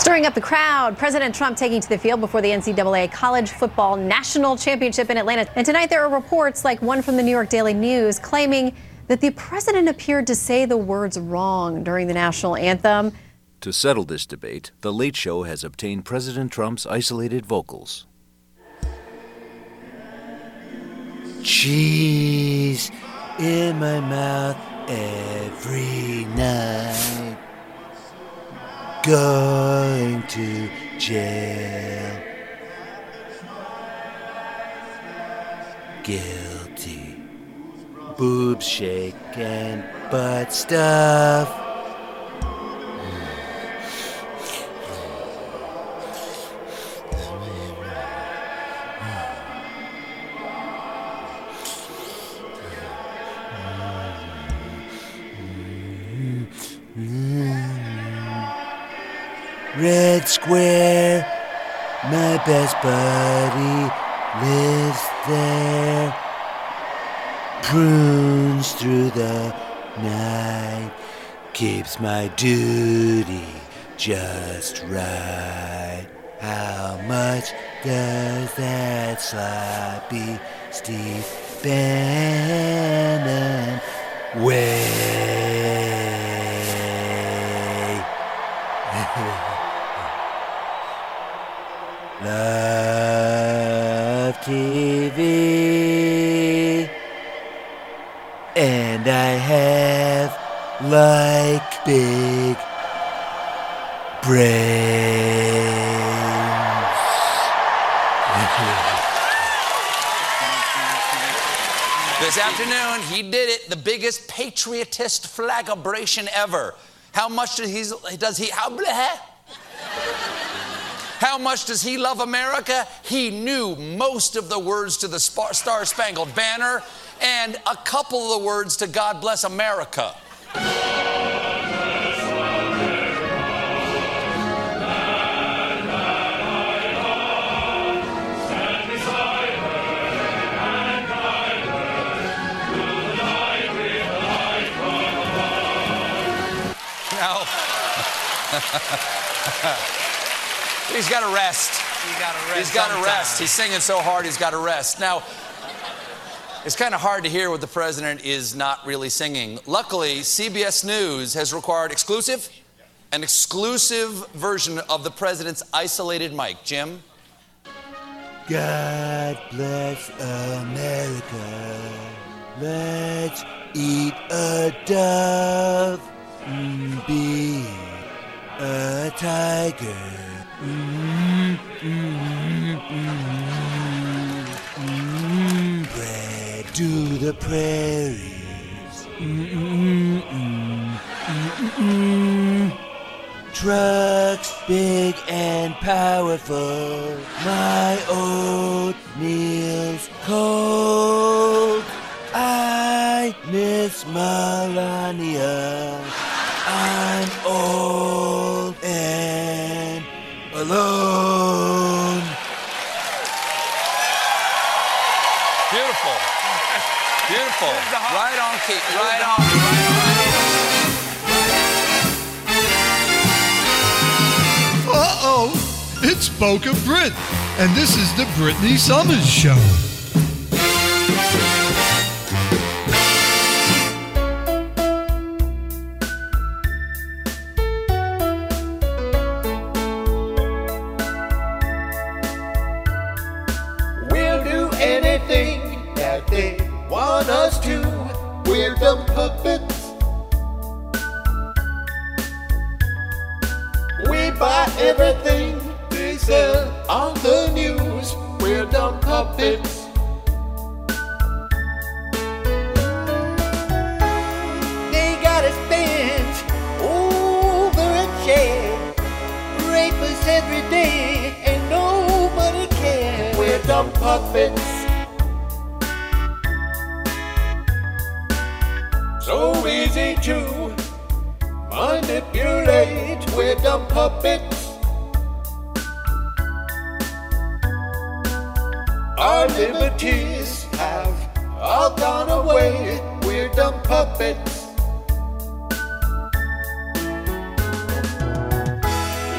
Stirring up the crowd, President Trump taking to the field before the NCAA College Football National Championship in Atlanta. And tonight there are reports like one from the New York Daily News claiming that the president appeared to say the words wrong during the national anthem. To settle this debate, The Late Show has obtained President Trump's isolated vocals. Cheese in my mouth every night. Going to jail. Guilty. Boobs shake and butt stuff. Red Square, my best buddy lives there. Prunes through the night, keeps my duty just right. How much does that sloppy Steve Bannon weigh? Love TV, and I have like big brains. This afternoon, he did it, the biggest patriotist flagabration ever. How much How much does he love America? He knew most of the words to the Star-Spangled Banner and a couple of the words to God Bless America. Now... He's got to rest. He's got to rest. He's singing so hard, he's got to rest. Now, it's kind of hard to hear what the president is not really singing. Luckily, CBS News has required an exclusive version of the president's isolated mic. Jim? God bless America. Let's eat a dove. Be a tiger. Bread to the prairies. Trucks big and powerful. My oatmeal's cold. I miss Melania. I'm old and alone. Beautiful. Beautiful. Right on, Keith. Right on. Uh-oh. It's Boca Brit, and this is the Britney Summers Show.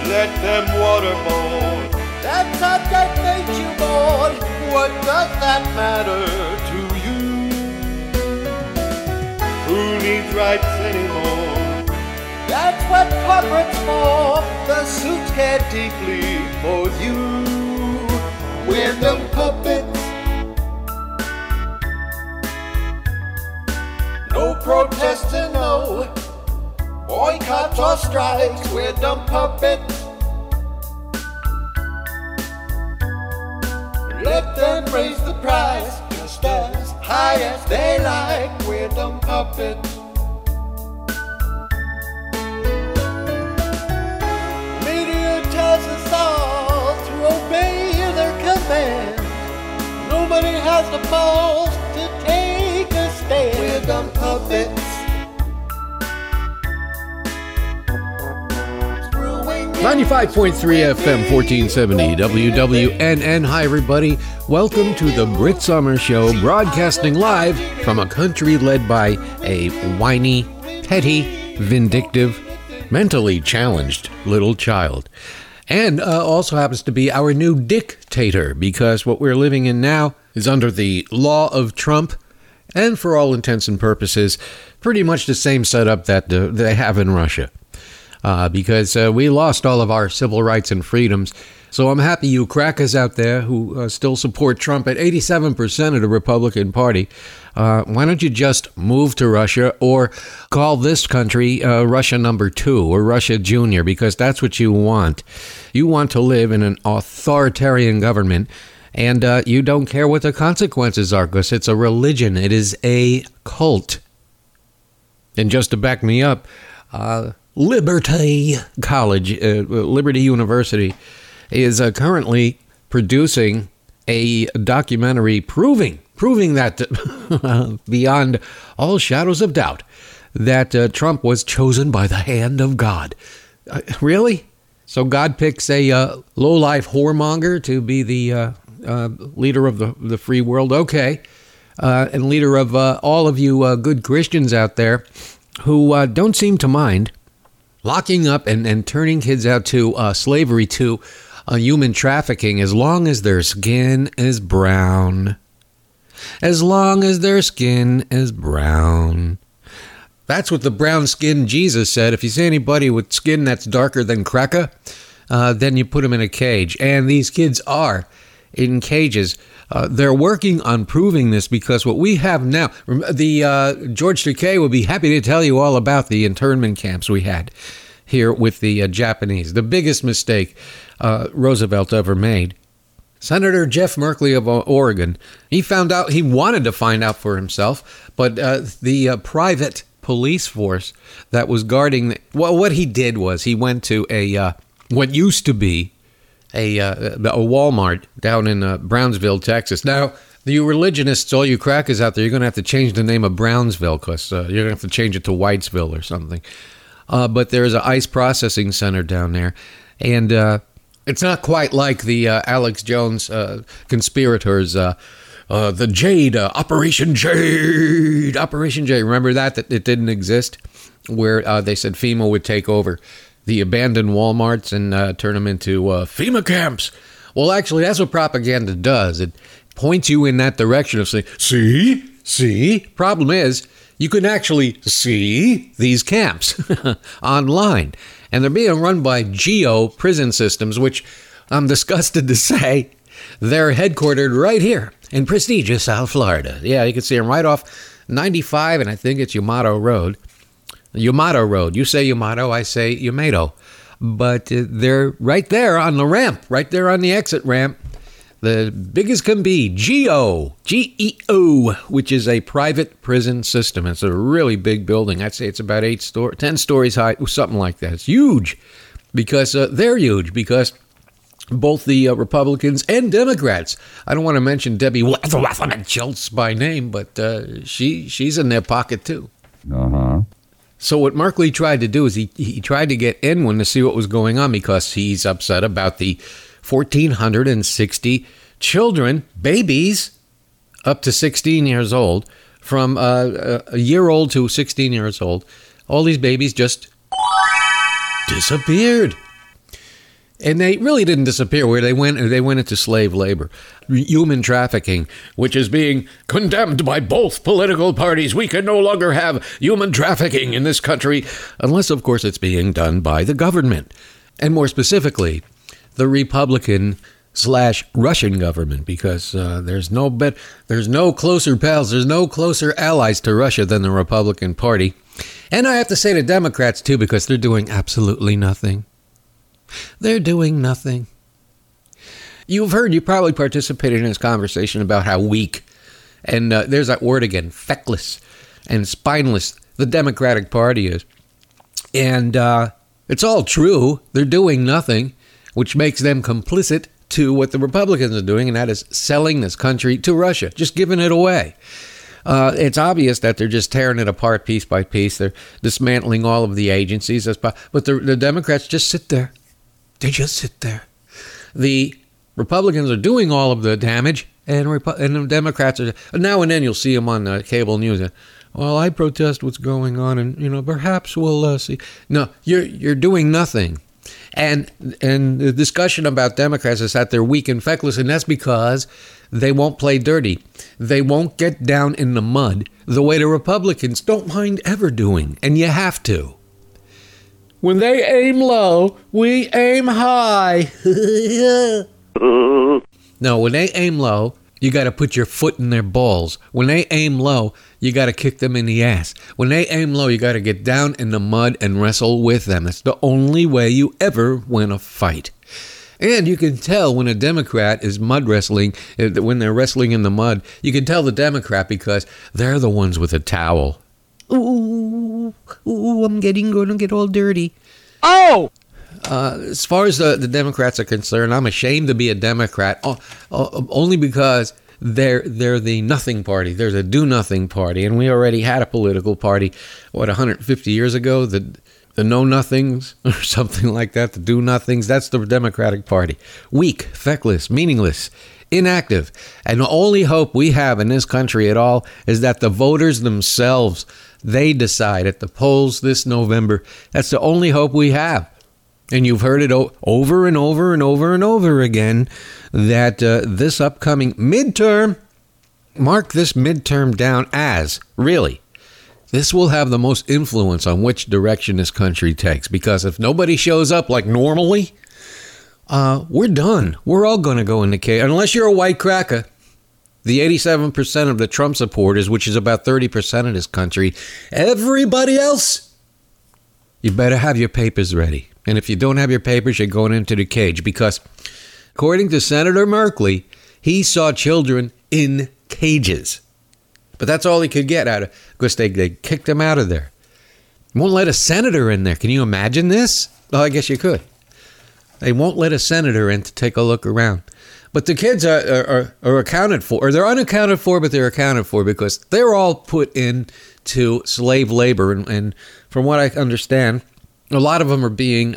let them waterboard. That subject makes you bored. What does that matter to you? Who needs rights anymore? That's what corporate's for. The suits care deeply for you. We're the puppets. No protesting, no boycotts or strikes. We're dumb puppets. Let them raise the price just as high as they like. We're dumb puppets. Media tells us all to obey their commands. Nobody has the balls to take a stand. We're dumb puppets. FM 1470 WWNN. Hi everybody, welcome to the Brit Sommer Show, broadcasting live from a country led by a whiny, petty, vindictive, mentally challenged little child. And also happens to be our new dictator, because what we're living in now is under the law of Trump, and for all intents and purposes, pretty much the same setup that they have in Russia. Because we lost all of our civil rights and freedoms. So I'm happy you crackers out there who still support Trump at 87% of the Republican Party. Why don't you just move to Russia, or call this country Russia number 2 or Russia Junior, because that's what you want. You want to live in an authoritarian government, and you don't care what the consequences are, because it's a religion. It is a cult. And just to back me up, Liberty College, Liberty University, is currently producing a documentary proving that beyond all shadows of doubt that Trump was chosen by the hand of God. Really? So God picks a low-life whoremonger to be the leader of the free world? Okay. And leader of all of you good Christians out there who don't seem to mind locking up and turning kids out to slavery, to human trafficking, as long as their skin is brown. As long as their skin is brown. That's what the brown skin Jesus said. If you see anybody with skin that's darker than cracker, then you put them in a cage. And these kids are in cages. They're working on proving this, because what we have now, the George Takei will be happy to tell you all about the internment camps we had here with the Japanese, the biggest mistake Roosevelt ever made. Senator Jeff Merkley of Oregon, he found out, he wanted to find out for himself, but the private police force that was guarding, well, what he did was he went to a, what used to be a Walmart down in Brownsville, Texas. Now, you religionists, all you crackers out there, you're going to have to change the name of Brownsville, because you're going to have to change it to Whitesville or something. But there's an ICE processing center down there, and it's not quite like the Alex Jones conspirators, the Jade, Operation Jade, Operation Jade. Remember that it didn't exist, where they said FEMA would take over the abandoned Walmarts and turn them into FEMA camps. Well, actually, that's what propaganda does. It points you in that direction of saying, see? Problem is, you can actually see these camps online. And they're being run by Geo Prison Systems, which I'm disgusted to say, they're headquartered right here in prestigious South Florida. Yeah, you can see them right off 95, and I think it's Yamato Road. Yamato Road. You say Yamato, I say Yamato. But they're right there on the ramp, right there on the exit ramp. The biggest can be Geo, G-E-O, which is a private prison system. It's a really big building. I'd say it's about 10 stories high, something like that. It's huge, because they're huge, because both the Republicans and Democrats. I don't want to mention Debbie Wasserman Schultz by name, but she's in their pocket too. Uh-huh. So what Merkley tried to do is he tried to get in one to see what was going on, because he's upset about the 1,460 children, babies, up to 16 years old, from a year old to 16 years old. All these babies just disappeared. And they really didn't disappear. Where they went into slave labor, human trafficking, which is being condemned by both political parties. We can no longer have human trafficking in this country, unless, of course, it's being done by the government. And more specifically, the Republican/Russian government, because there's no closer pals, there's no closer allies to Russia than the Republican Party. And I have to say the Democrats, too, because they're doing absolutely nothing. They're doing nothing. You've heard, you probably participated in this conversation about how weak, and there's that word again, feckless and spineless, the Democratic Party is. And it's all true. They're doing nothing, which makes them complicit to what the Republicans are doing, and that is selling this country to Russia, just giving it away. It's obvious that they're just tearing it apart piece by piece. They're dismantling all of the agencies. But the Democrats just sit there. They just sit there. The Republicans are doing all of the damage, and the Democrats are... Now and then you'll see them on the cable news. Well, I protest what's going on, and, you know, perhaps we'll see. No, you're doing nothing. And the discussion about Democrats is that they're weak and feckless, and that's because they won't play dirty. They won't get down in the mud the way the Republicans don't mind ever doing, and you have to. When they aim low, we aim high. No, when they aim low, you got to put your foot in their balls. When they aim low, you got to kick them in the ass. When they aim low, you got to get down in the mud and wrestle with them. It's the only way you ever win a fight. And you can tell when a Democrat is mud wrestling, when they're wrestling in the mud, you can tell the Democrat because they're the ones with a towel. Ooh, I'm going to get all dirty. Oh! As far as the Democrats are concerned, I'm ashamed to be a Democrat, only because they're the nothing party. They're the do-nothing party, and we already had a political party, 150 years ago, the know-nothings or something like that, the do-nothings. That's the Democratic Party. Weak, feckless, meaningless, inactive. And the only hope we have in this country at all is that the voters themselves, they decide at the polls this November. That's the only hope we have. And you've heard it over and over and over and over again that this upcoming midterm, mark this midterm down as, really, this will have the most influence on which direction this country takes. Because if nobody shows up like normally, we're done. We're all going to go into chaos. Unless you're a white cracker, the 87% of the Trump supporters, which is about 30% of this country, everybody else, you better have your papers ready. And if you don't have your papers, you're going into the cage because, according to Senator Merkley, he saw children in cages. But that's all he could get out of because they kicked him out of there. Won't let a senator in there. Can you imagine this? Well, I guess you could. They won't let a senator in to take a look around. But the kids are accounted for, or they're unaccounted for, but they're accounted for because they're all put into slave labor. And from what I understand, a lot of them are being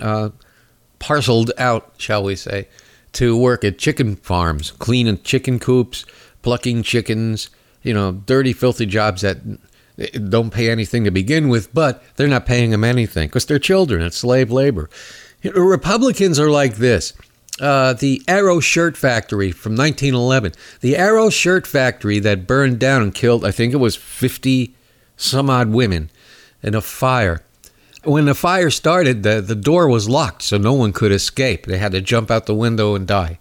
parceled out, shall we say, to work at chicken farms, cleaning chicken coops, plucking chickens, you know, dirty, filthy jobs that don't pay anything to begin with, but they're not paying them anything because they're children. It's slave labor. You know, Republicans are like this. The Arrow Shirt Factory from 1911, the Arrow Shirt Factory that burned down and killed, I think it was 50 some odd women in a fire. When the fire started, the door was locked, so no one could escape. They had to jump out the window and die.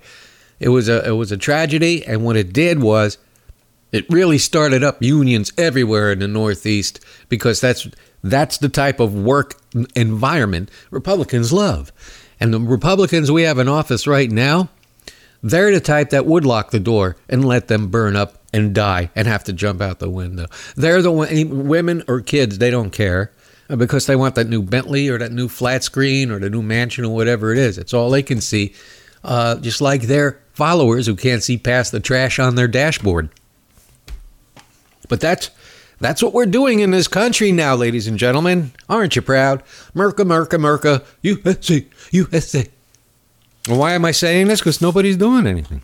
It was a tragedy, and what it did was it really started up unions everywhere in the Northeast because that's the type of work environment Republicans love. And the Republicans we have in office right now, they're the type that would lock the door and let them burn up and die and have to jump out the window. They're the one, women or kids, they don't care. Because they want that new Bentley or that new flat screen or the new mansion or whatever it is. It's all they can see, just like their followers who can't see past the trash on their dashboard. But that's what we're doing in this country now, ladies and gentlemen. Aren't you proud? Merca, Merca, Merca, USA, USA. Why am I saying this? Because nobody's doing anything.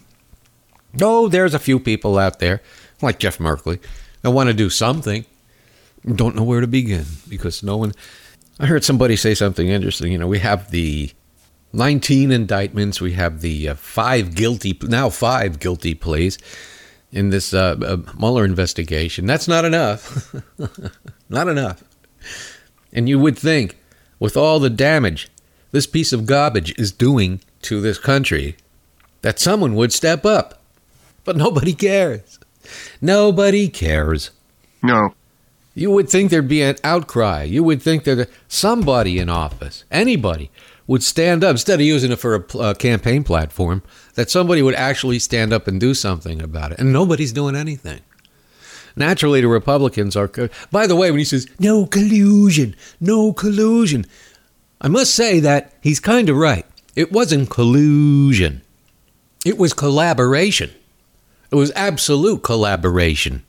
Oh, there's a few people out there, like Jeff Merkley, that want to do something. Don't know where to begin because no one... I heard somebody say something interesting. You know, we have the 19 indictments. We have the five guilty pleas in this Mueller investigation. That's not enough. Not enough. And you would think, with all the damage this piece of garbage is doing to this country, that someone would step up. But nobody cares. Nobody cares. No. You would think there'd be an outcry. You would think that somebody in office, anybody, would stand up. Instead of using it for a campaign platform, that somebody would actually stand up and do something about it. And nobody's doing anything. Naturally, the Republicans are... By the way, when he says, no collusion, no collusion, I must say that he's kind of right. It wasn't collusion. It was collaboration. It was absolute collaboration.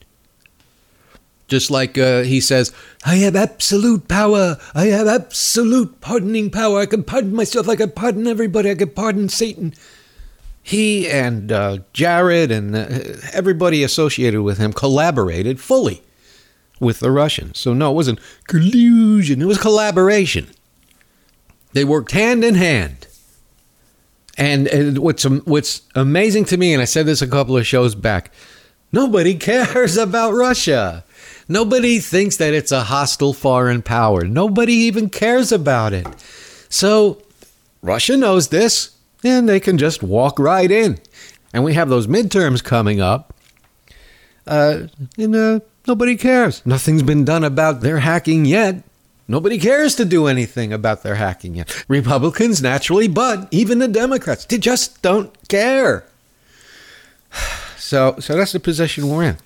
Just like he says, I have absolute power. I have absolute pardoning power. I can pardon myself. I can pardon everybody. I can pardon Satan. He and Jared and everybody associated with him collaborated fully with the Russians. So no, it wasn't collusion. It was collaboration. They worked hand in hand. And what's amazing to me, and I said this a couple of shows back, nobody cares about Russia. Nobody thinks that it's a hostile foreign power. Nobody even cares about it. So Russia knows this, and they can just walk right in. And we have those midterms coming up, and nobody cares. Nothing's been done about their hacking yet. Nobody cares to do anything about their hacking yet. Republicans, naturally, but even the Democrats, they just don't care. So that's the position we're in.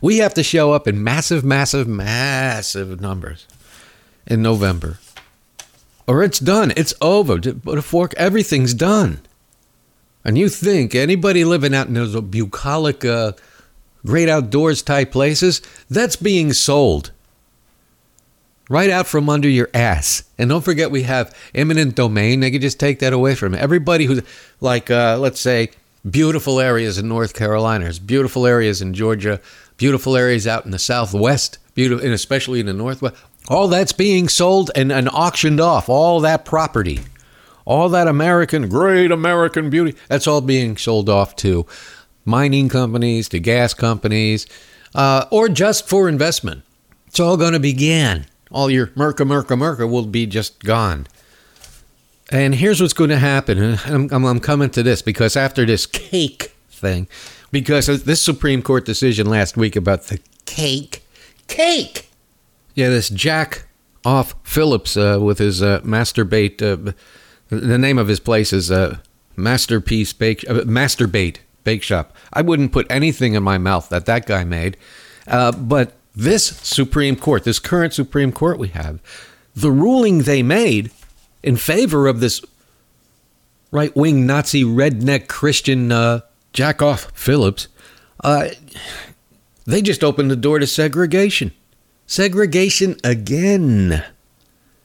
We have to show up in massive, massive, massive numbers in November. Or it's done. It's over. Put a fork. Everything's done. And you think anybody living out in those bucolic, great outdoors type places, that's being sold right out from under your ass. And don't forget, we have eminent domain. They can just take that away from everybody who's like, let's say, beautiful areas in North Carolina, beautiful areas in Georgia, beautiful areas out in the Southwest, beautiful, and especially in the Northwest. All that's being sold and auctioned off. All that property, all that American, great American beauty, that's all being sold off to mining companies, to gas companies, or just for investment. It's all going to be gone. All your merca will be just gone. And here's what's going to happen. I'm coming to this because after this cake thing, because this Supreme Court decision last week about the cake. Yeah, this jack off Phillips with his masturbate. The name of his place is Masterpiece Cakeshop. I wouldn't put anything in my mouth that guy made, but. This Supreme Court, this current Supreme Court we have, the ruling they made in favor of this right-wing Nazi redneck Christian jack-off Phillips, they just opened the door to segregation. Segregation again.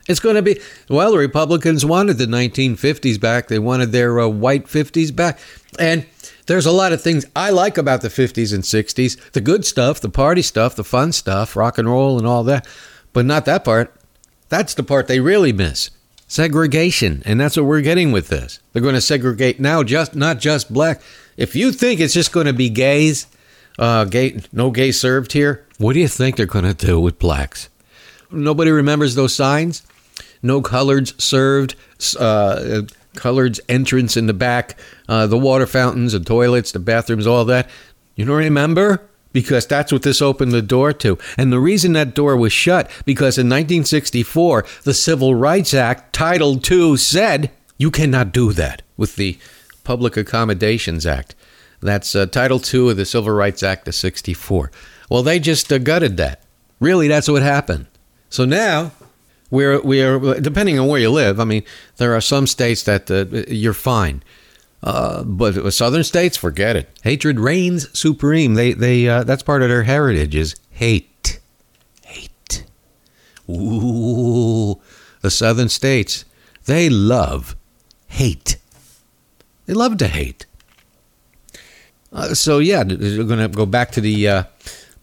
It's going to be, well, the Republicans wanted the 1950s back. They wanted their white 50s back. And there's a lot of things I like about the 50s and 60s, the good stuff, the party stuff, the fun stuff, rock and roll and all that, but not that part. That's the part they really miss, segregation. And that's what we're getting with this. They're going to segregate now, just not just black. If you think it's just going to be gays, no gay served here, what do you think they're going to do with blacks? Nobody remembers those signs. No coloreds served, coloreds entrance in the back, the water fountains, the toilets, the bathrooms, all that. You don't remember? Because that's what this opened the door to. And the reason that door was shut, because in 1964, the Civil Rights Act, Title II, said you cannot do that with the Public Accommodations Act. That's Title II of the Civil Rights Act of 64. Well, they just gutted that. Really, that's what happened. So now... We are depending on where you live. I mean, there are some states that you're fine, but southern states, forget it. Hatred reigns supreme. They that's part of their heritage is hate. Ooh, the southern states, they love hate. They love to hate. So yeah, we're going to go back to the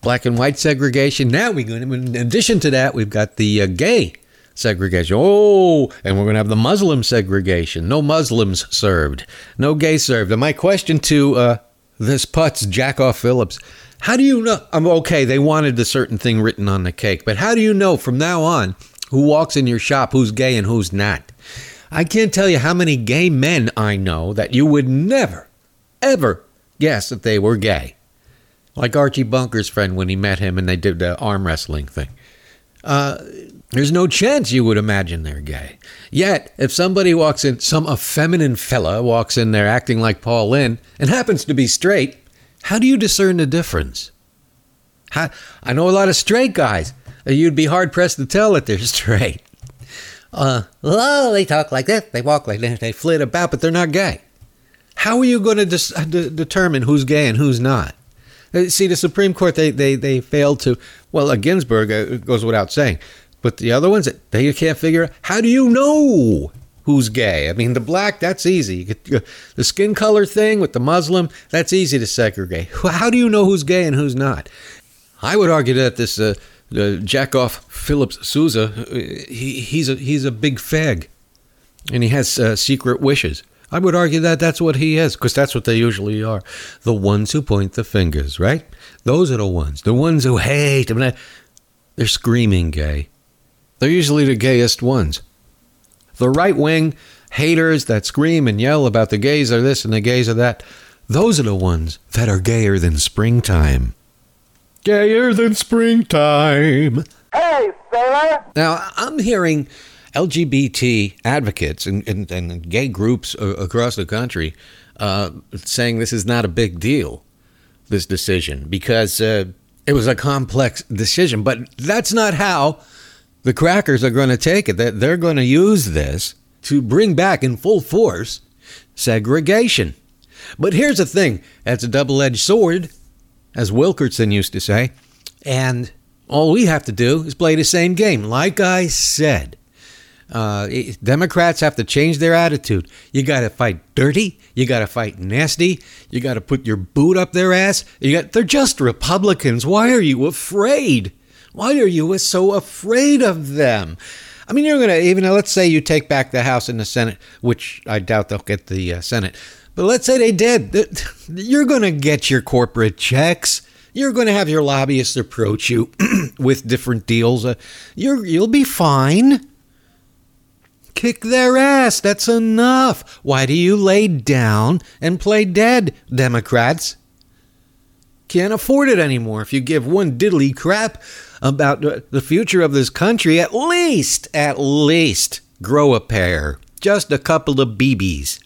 black and white segregation. Now in addition to that, we've got the gay segregation. Oh, and we're going to have the Muslim segregation. No Muslims served. No gay served. And my question to this putz, Jackoff Phillips, how do you know? Okay, they wanted a certain thing written on the cake, but how do you know from now on who walks in your shop, who's gay and who's not? I can't tell you how many gay men I know that you would never, ever guess that they were gay. Like Archie Bunker's friend when he met him and they did the arm wrestling thing. There's no chance you would imagine they're gay. Yet, if somebody walks in, some effeminate fella walks in there acting like Paul Lynn and happens to be straight, how do you discern the difference? I know a lot of straight guys. You'd be hard-pressed to tell that they're straight. Oh, they talk like that, they walk like that, they flit about, but they're not gay. How are you going to determine who's gay and who's not? See, the Supreme Court, they failed to, well, Ginsburg, it goes without saying, but the other ones, they can't figure out, how do you know who's gay? I mean, the black, that's easy. The skin color thing with the Muslim, that's easy to segregate. How do you know who's gay and who's not? I would argue that this Jackoff Phillips Sousa, he's a big fag, and he has secret wishes. I would argue that that's what he is, because that's what they usually are. The ones who point the fingers, right? Those are the ones who hate. I mean, they're screaming gay. They're usually the gayest ones. The right-wing haters that scream and yell about the gays are this and the gays are that, those are the ones that are gayer than springtime. Gayer than springtime. Hey, sailor! Now, I'm hearing LGBT advocates and gay groups across the country saying this is not a big deal, this decision, because it was a complex decision. But that's not how the crackers are going to take it. They're going to use this to bring back in full force segregation. But here's the thing. That's a double-edged sword, as Wilkerson used to say. And all we have to do is play the same game. Like I said, Democrats have to change their attitude. You got to fight dirty. You got to fight nasty. You got to put your boot up their ass. They're just Republicans. Why are you afraid? Why are you so afraid of them? I mean, you're going to, even let's say you take back the House and the Senate, which I doubt they'll get the Senate. But let's say they did. You're going to get your corporate checks. You're going to have your lobbyists approach you with different deals. You'll be fine. Kick their ass. That's enough. Why do you lay down and play dead, Democrats? Can't afford it anymore if you give one diddly crap about the future of this country. At least grow a pair. Just a couple of BBs.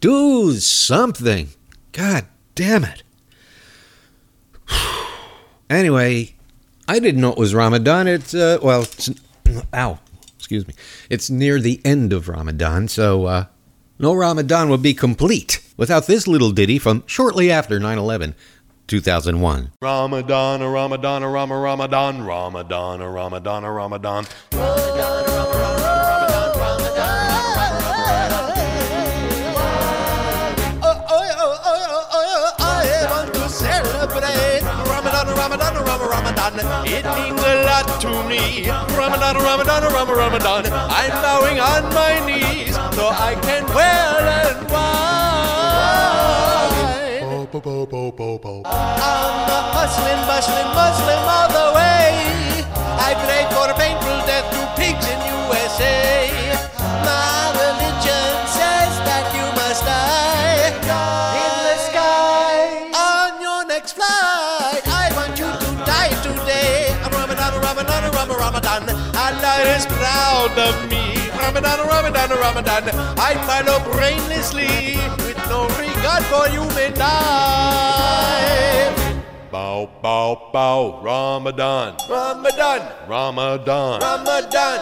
Do something. God damn it. Anyway, I didn't know it was Ramadan. Excuse me. It's near the end of Ramadan, so no Ramadan would be complete without this little ditty from shortly after 9/11, 2001. Ramadan, a Ramadan, a Ramadan, Ramadan, a Ramadan, a Ramadan. Ramadan, a Ramadan, Ramadan, I want to celebrate Ramadan, Ramadan, Ramadan. It means a lot to me. Ramadan, Ramadan, Ramadan. I'm bowing on my knees so I can well and wide. I'm a hustling Muslim all the way. I pray for painful death to pigs in USA. My religion says that you must die in the sky on your next flight. I want you to die today. Ramadan, Ramadan, Allah is proud of me. Ramadan, Ramadan, Ramadan, I follow brainlessly with no regard for human life. Bow, bow, bow, Ramadan, Ramadan, Ramadan, Ramadan.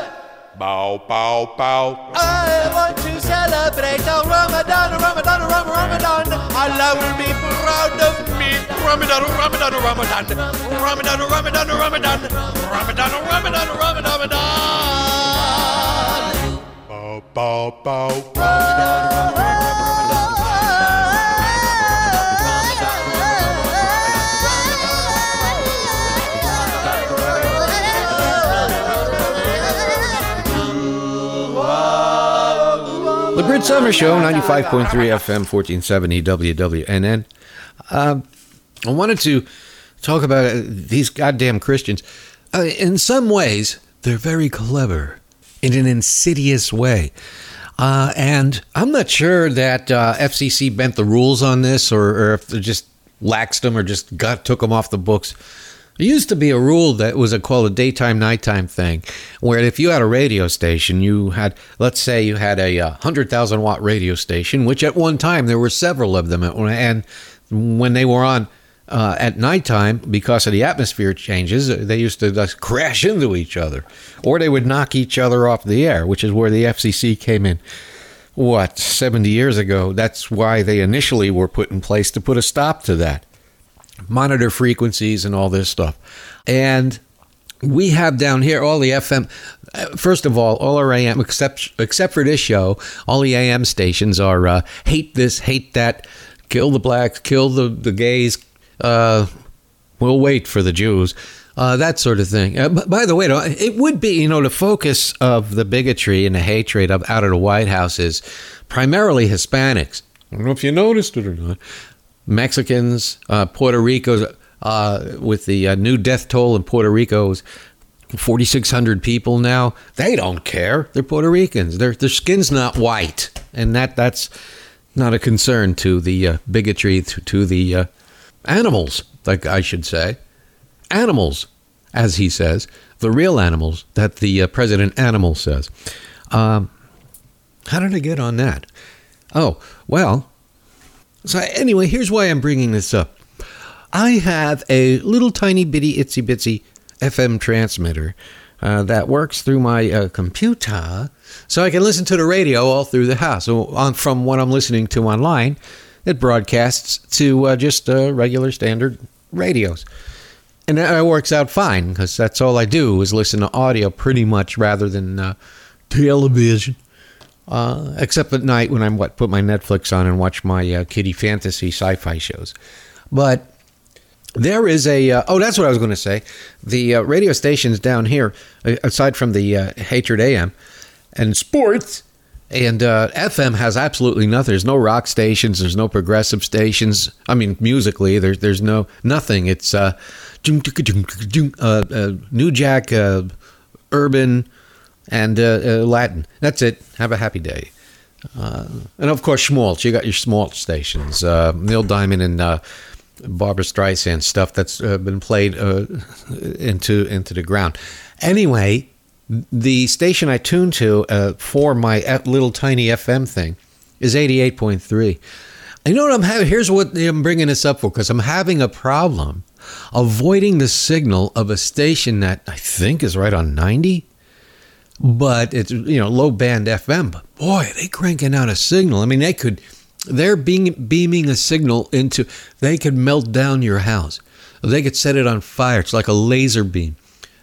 Bow, bow, bow. I want to celebrate Ramadan, Ramadan, Ramadan. Allah will be proud of me. Ramadan, Ramadan, Ramadan. Ramadan, Ramadan, Ramadan. Ramadan, Ramadan, Ramadan. Bow, bow, bow. Ramadan, Ramadan. The Brit Summer Show, 95.3 FM, 1470 WWNN. I wanted to talk about these goddamn Christians. In some ways, they're very clever in an insidious way. And I'm not sure that FCC bent the rules on this, or if they just laxed them, or just took them off the books. There used to be a rule that was called a daytime, nighttime thing, where if you had a radio station, you had, let's say you had a 100,000 watt radio station, which at one time there were several of them. And when they were on at nighttime, because of the atmosphere changes, they used to just crash into each other, or they would knock each other off the air, which is where the FCC came in. What, 70 years ago? That's why they initially were put in place, to put a stop to that. Monitor frequencies and all this stuff. And we have down here all the FM. First of all our AM, except for this show, all the AM stations are hate this, hate that, kill the blacks, kill the gays, we'll wait for the Jews, that sort of thing. By the way, it would be, the focus of the bigotry and the hatred out of the White House is primarily Hispanics. I don't know if you noticed it or not. Mexicans, Puerto Rico's, with the new death toll in Puerto Rico's 4,600 people now, they don't care. They're Puerto Ricans. Their skin's not white. And that's not a concern to the bigotry, to the animals, like I should say. Animals, as he says, the real animals that the president animal says. How did I get on that? Oh, well... So anyway, here's why I'm bringing this up. I have a little tiny bitty itsy bitsy FM transmitter that works through my computer, so I can listen to the radio all through the house. So from what I'm listening to online, it broadcasts to just regular standard radios. And that works out fine, because that's all I do is listen to audio pretty much, rather than television. Except at night when I put my Netflix on and watch my kiddie fantasy sci-fi shows. But there is a... that's what I was going to say. The radio stations down here, aside from the Hatred AM and sports, and FM has absolutely nothing. There's no rock stations. There's no progressive stations. I mean, musically, there's no nothing. It's New Jack, urban... and Latin. That's it. Have a happy day. And of course, schmaltz. You got your schmaltz stations. Neil Diamond and Barbara Streisand stuff that's been played into the ground. Anyway, the station I tune to for my little tiny FM thing is 88.3. You know what I'm having? Here's what I'm bringing this up for, because I'm having a problem avoiding the signal of a station that I think is right on 90. But it's, low band FM, but boy, they cranking out a signal. I mean, they're beaming a signal they could melt down your house. They could set it on fire. It's like a laser beam.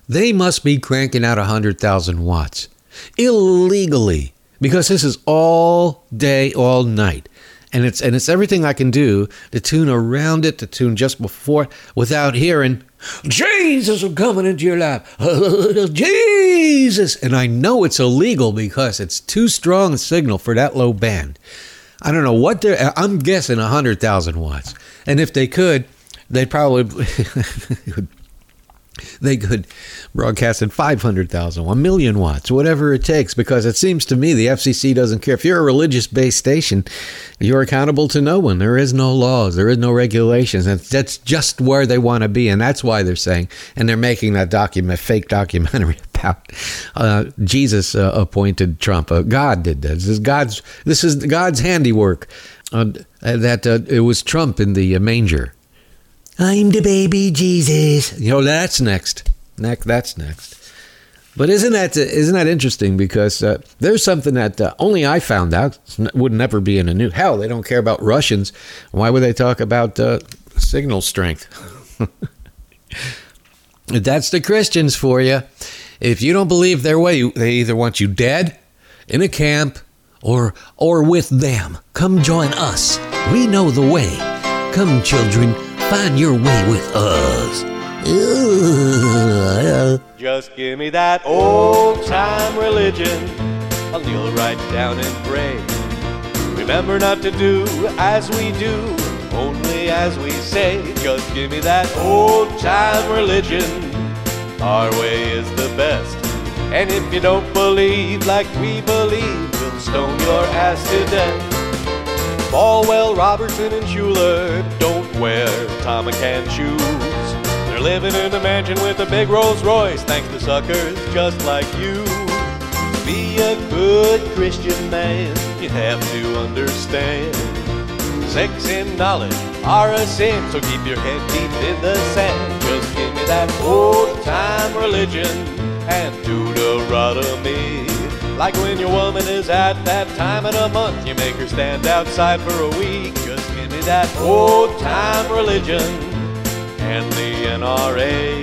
They must be cranking out 100,000 watts illegally, because this is all day, all night. And it's everything I can do to tune around it, to tune just before, without hearing, Jesus is coming into your life. Jesus. And I know it's illegal because it's too strong a signal for that low band. I don't know what I'm guessing 100,000 watts. And if they could, they'd probably, they could broadcast at 500,000, 1 million watts, whatever it takes, because it seems to me the FCC doesn't care. If you're a religious-based station, you're accountable to no one. There is no laws. There is no regulations. And that's just where they want to be, and that's why they're saying, and they're making that fake documentary about Jesus appointed Trump. God did this. This is God's handiwork, that it was Trump in the manger. I'm the baby Jesus. That's next. That's next. But isn't that interesting? Because there's something that only I found out would never be in the news. Hell, they don't care about Russians. Why would they talk about signal strength? That's the Christians for you. If you don't believe their way, they either want you dead, in a camp, or with them. Come join us. We know the way. Come, children. Find your way with us. Just give me that old-time religion. I'll kneel right down and pray. Remember not to do as we do, only as we say. Just give me that old time religion. Our way is the best. And if you don't believe like we believe, we'll stone your ass to death. Falwell, Robertson, and Shuler don't wear Tomican shoes. They're living in a mansion with a big Rolls Royce, thanks to suckers just like you. Be a good Christian man, you have to understand. Sex and knowledge are a sin, so keep your head deep in the sand. Just give me that old-time religion and Deuteronomy. Like when your woman is at that time of the month, you make her stand outside for a week. Just give me that old-time religion and the NRA.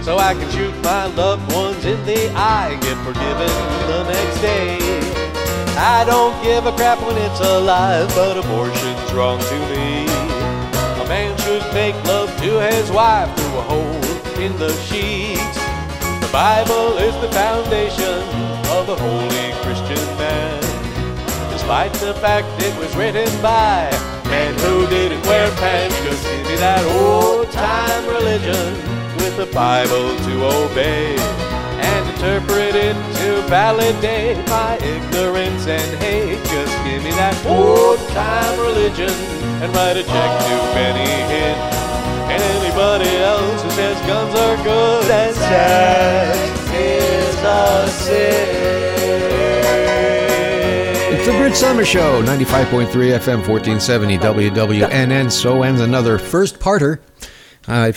So I can shoot my loved ones in the eye and get forgiven the next day. I don't give a crap when it's alive, but abortion's wrong to me. A man should make love to his wife through a hole in the sheets. The Bible is the foundation of a holy Christian man, despite the fact it was written by men who didn't wear pants. Just give me that old-time religion with the Bible to obey and interpret it to validate my ignorance and hate. Just give me that old-time religion and write a check to Benny Hinn and anybody else who says guns are good and sex is a sin. It's the Brit Summer Show, 95.3 FM, 1470 WWNN. So ends another first-parter. I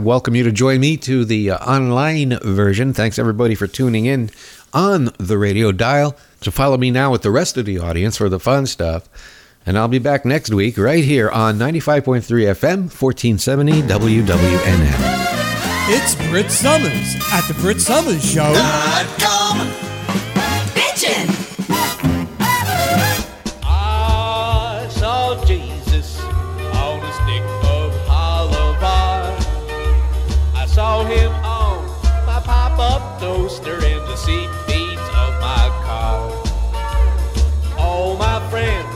welcome you to join me to the online version. Thanks, everybody, for tuning in on the radio dial. So follow me now with the rest of the audience for the fun stuff. And I'll be back next week right here on 95.3 FM, 1470 WWNN. It's Brit Summers at the Brit Summers Show. .com. Bitchin'. I saw Jesus on a stick of saw him on my pop-up toaster in the seat beams of my car. All my friends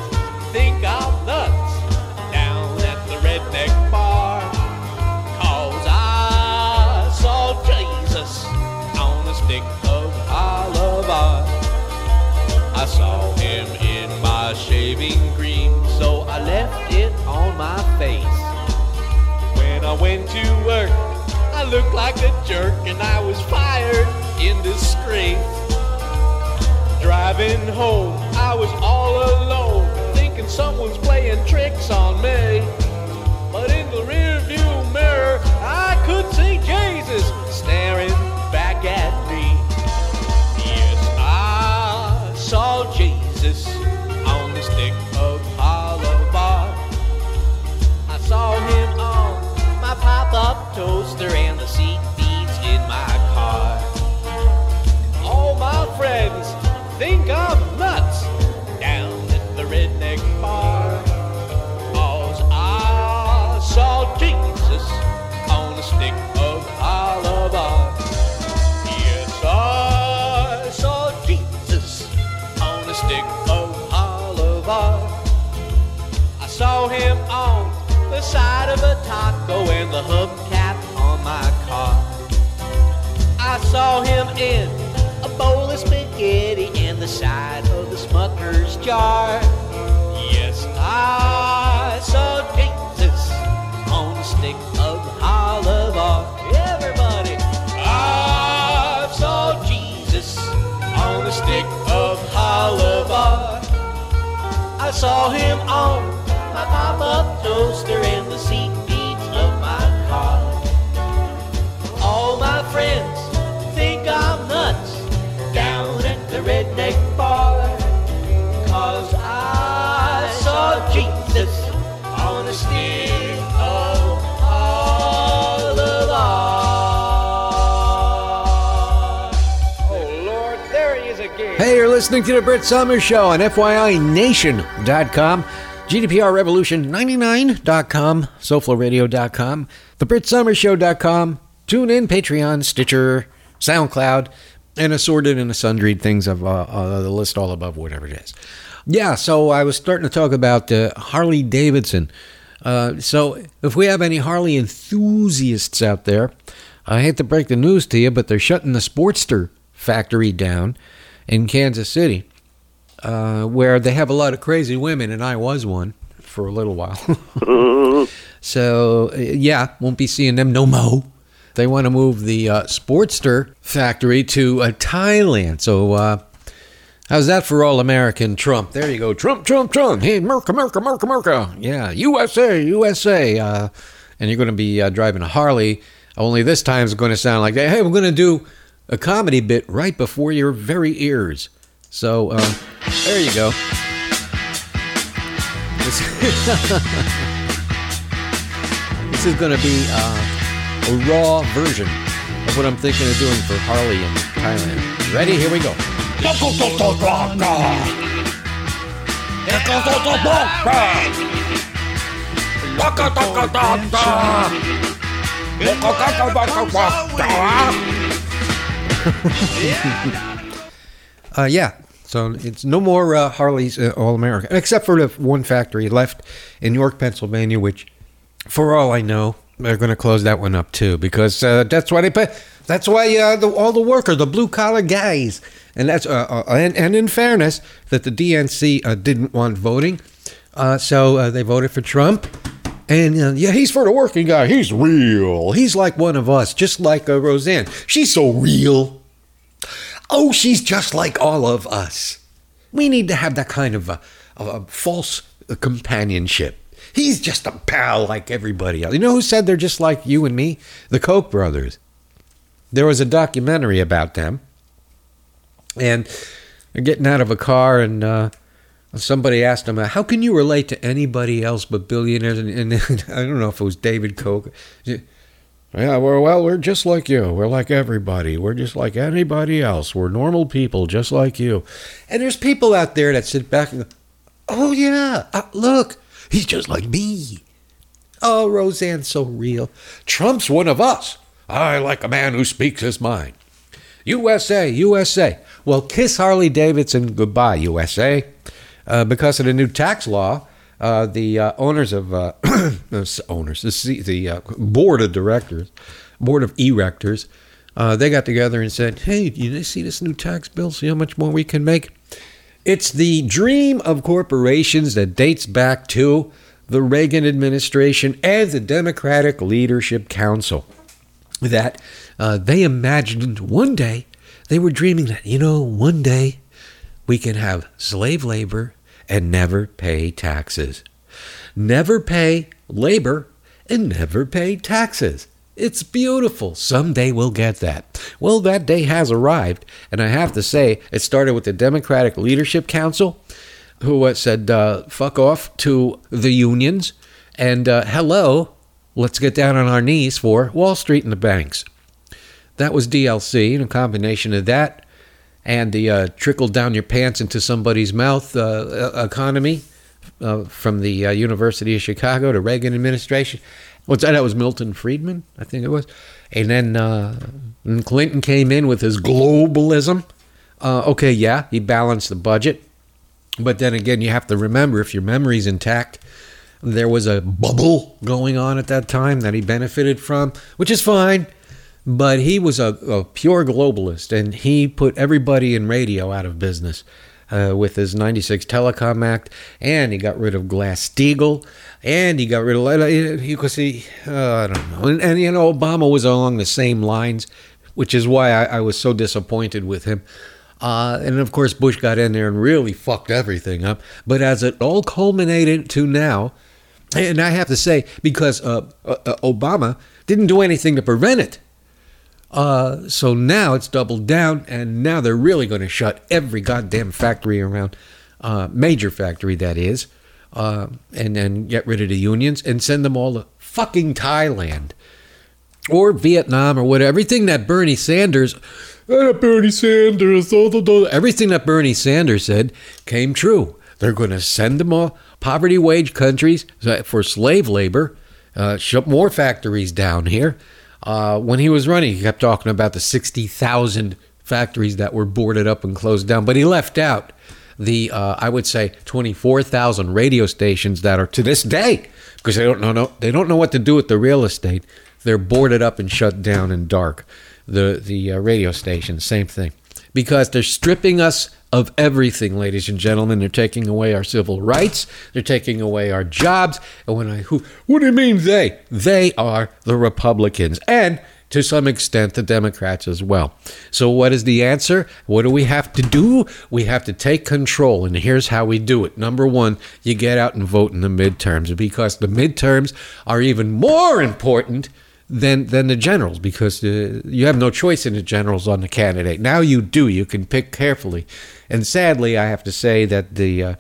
think I'm nuts down at the redneck bar, cause I saw Jesus on a stick of olive oil. I saw him in my shaving cream, so I left it on my face. When I went to work, I looked like a jerk and I was fired in disgrace. Driving home, I was all alone, thinking someone's playing tricks on me. But in the rearview mirror, I could see Jesus staring back at me. Yes, I saw Jesus on the stick of olive oil. I saw him on my pop-up toaster and the seat beats in my car. All my friends think I'm nuts down at the redneck bar, cause I saw Jesus on a stick of olive oil. Yes, I saw Jesus on a stick of olive oil. I saw him on the side of a taco and the hubcap on my car. I saw him in a bowl of spaghetti and the side of the Smucker's jar. Yes, I saw Jesus on a stick of olive oil. Everybody, I saw Jesus on a stick of olive oil. I saw him on my pop-up toaster in the seat beats of my car. All my friends think I'm nuts down at the redneck bar, cause I saw Jesus on a stick of olive oil. Oh Lord, there he is again. Hey, you're listening to the Brit Summers Show on FYINation.com. GDPR Revolution 99.com, SoFloRadio.com, TheBritSummerShow.com, TuneIn, Patreon, Stitcher, SoundCloud, and assorted and sundried things of the list all above, whatever it is. Yeah, so I was starting to talk about Harley-Davidson. So if we have any Harley enthusiasts out there, I hate to break the news to you, but they're shutting the Sportster factory down in Kansas City, where they have a lot of crazy women, and I was one for a little while. So, yeah, won't be seeing them no mo. They want to move the Sportster factory to Thailand. So, how's that for all American Trump? There you go. Trump, Trump, Trump. Hey, America, America, America, America. Yeah, USA, USA. And you're going to be driving a Harley, only this time it's going to sound like, hey, we're going to do a comedy bit right before your very ears. So, there you go. This is going to be a raw version of what I'm thinking of doing for Harley in Thailand. Ready? Here we go. Yeah. So it's no more Harleys all America, except for the one factory left in York, Pennsylvania, which, for all I know, they're going to close that one up too, because that's why they pay. That's why all the workers, the blue collar guys, and that's and in fairness, that the DNC didn't want voting, so they voted for Trump, and yeah, he's for the working guy. He's real. He's like one of us, just like Roseanne. She's so real. Oh, she's just like all of us. We need to have that kind of a false companionship. He's just a pal like everybody else. You know who said they're just like you and me? The Koch brothers. There was a documentary about them. And they're getting out of a car, and somebody asked them, how can you relate to anybody else but billionaires? And I don't know if it was David Koch. Yeah, we're just like you. We're like everybody. We're just like anybody else. We're normal people, just like you. And there's people out there that sit back and go, oh, yeah, look, he's just like me. Oh, Roseanne's so real. Trump's one of us. I like a man who speaks his mind. USA, USA. Well, kiss Harley-Davidson goodbye, USA. Because of the new tax law, the owners of the board of directors, board of erectors, they got together and said, "Hey, you see this new tax bill? See how much more we can make." It's the dream of corporations that dates back to the Reagan administration and the Democratic Leadership Council, that they imagined one day they were dreaming that one day we can have slave labor and never pay taxes. Never pay labor and never pay taxes. It's beautiful. Someday we'll get that. Well, that day has arrived. And I have to say, it started with the Democratic Leadership Council, who said, fuck off to the unions. And hello, let's get down on our knees for Wall Street and the banks. That was DLC, and a combination of that and the trickle down your pants into somebody's mouth economy from the University of Chicago, the Reagan administration. What's that? That was Milton Friedman, I think it was. And then Clinton came in with his globalism. Okay, yeah, he balanced the budget. But then again, you have to remember, if your memory's intact, there was a bubble going on at that time that he benefited from, which is fine. But he was a pure globalist, and he put everybody in radio out of business with his 96 Telecom Act, and he got rid of Glass-Steagall, and he got rid of, you could see, I don't know. And Obama was along the same lines, which is why I was so disappointed with him. And, of course, Bush got in there and really fucked everything up. But as it all culminated to now, and I have to say, because Obama didn't do anything to prevent it. So now it's doubled down, and now they're really going to shut every goddamn factory around, major factory that is, and then get rid of the unions and send them all to fucking Thailand or Vietnam or whatever. Everything that Bernie Sanders said came true. They're going to send them all poverty wage countries for slave labor, shut more factories down here. When he was running, he kept talking about the 60,000 factories that were boarded up and closed down, but he left out the, I would say, 24,000 radio stations that are to this day, because they don't know what to do with the real estate. They're boarded up and shut down and dark. The radio stations, same thing. Because they're stripping us of everything, ladies and gentlemen. They're taking away our civil rights. They're taking away our jobs. And what do you mean they? They are the Republicans and, to some extent, the Democrats as well. So what is the answer? What do we have to do? We have to take control, and here's how we do it. Number one, you get out and vote in the midterms, because the midterms are even more important than the generals, because you have no choice in the generals on the candidate. Now you do. You can pick carefully. And sadly, I have to say that the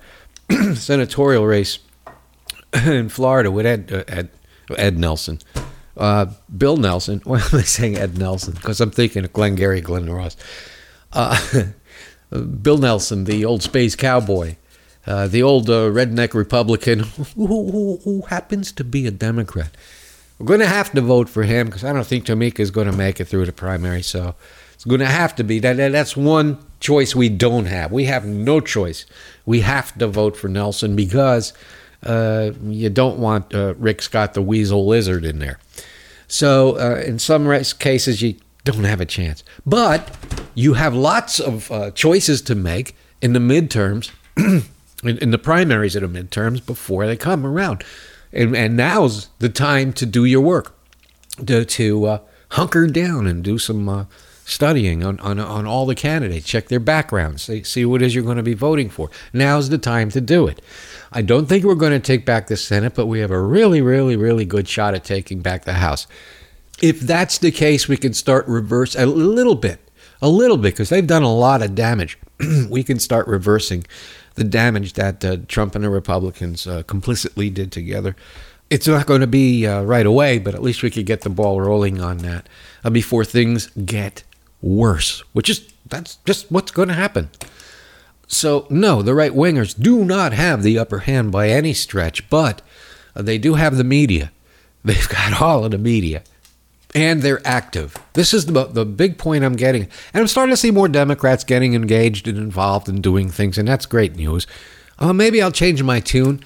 senatorial race in Florida with Ed Nelson, Bill Nelson. Why am I saying Ed Nelson? Because I'm thinking of Glengarry Glen Ross. Bill Nelson, the old space cowboy, the old redneck Republican who happens to be a Democrat. We're going to have to vote for him because I don't think Tamika's going to make it through the primary. So it's going to have to be. That's one choice we don't have. We have no choice. We have to vote for Nelson because you don't want Rick Scott the weasel lizard in there. So in some cases, you don't have a chance. But you have lots of choices to make in the midterms, in the primaries of the midterms before they come around. And now's the time to do your work, to hunker down and do some studying on all the candidates. Check their backgrounds. See what it is you're going to be voting for. Now's the time to do it. I don't think we're going to take back the Senate, but we have a really, really, really good shot at taking back the House. If that's the case, we can start reverse a little bit, because they've done a lot of damage. We can start reversing the damage that Trump and the Republicans complicitly did together. It's not going to be right away, but at least we could get the ball rolling on that before things get worse, that's just what's going to happen. So, no, the right-wingers do not have the upper hand by any stretch, but they do have the media. They've got all of the media. And they're active. This is the big point I'm getting. And I'm starting to see more Democrats getting engaged and involved and doing things, and that's great news. Maybe I'll change my tune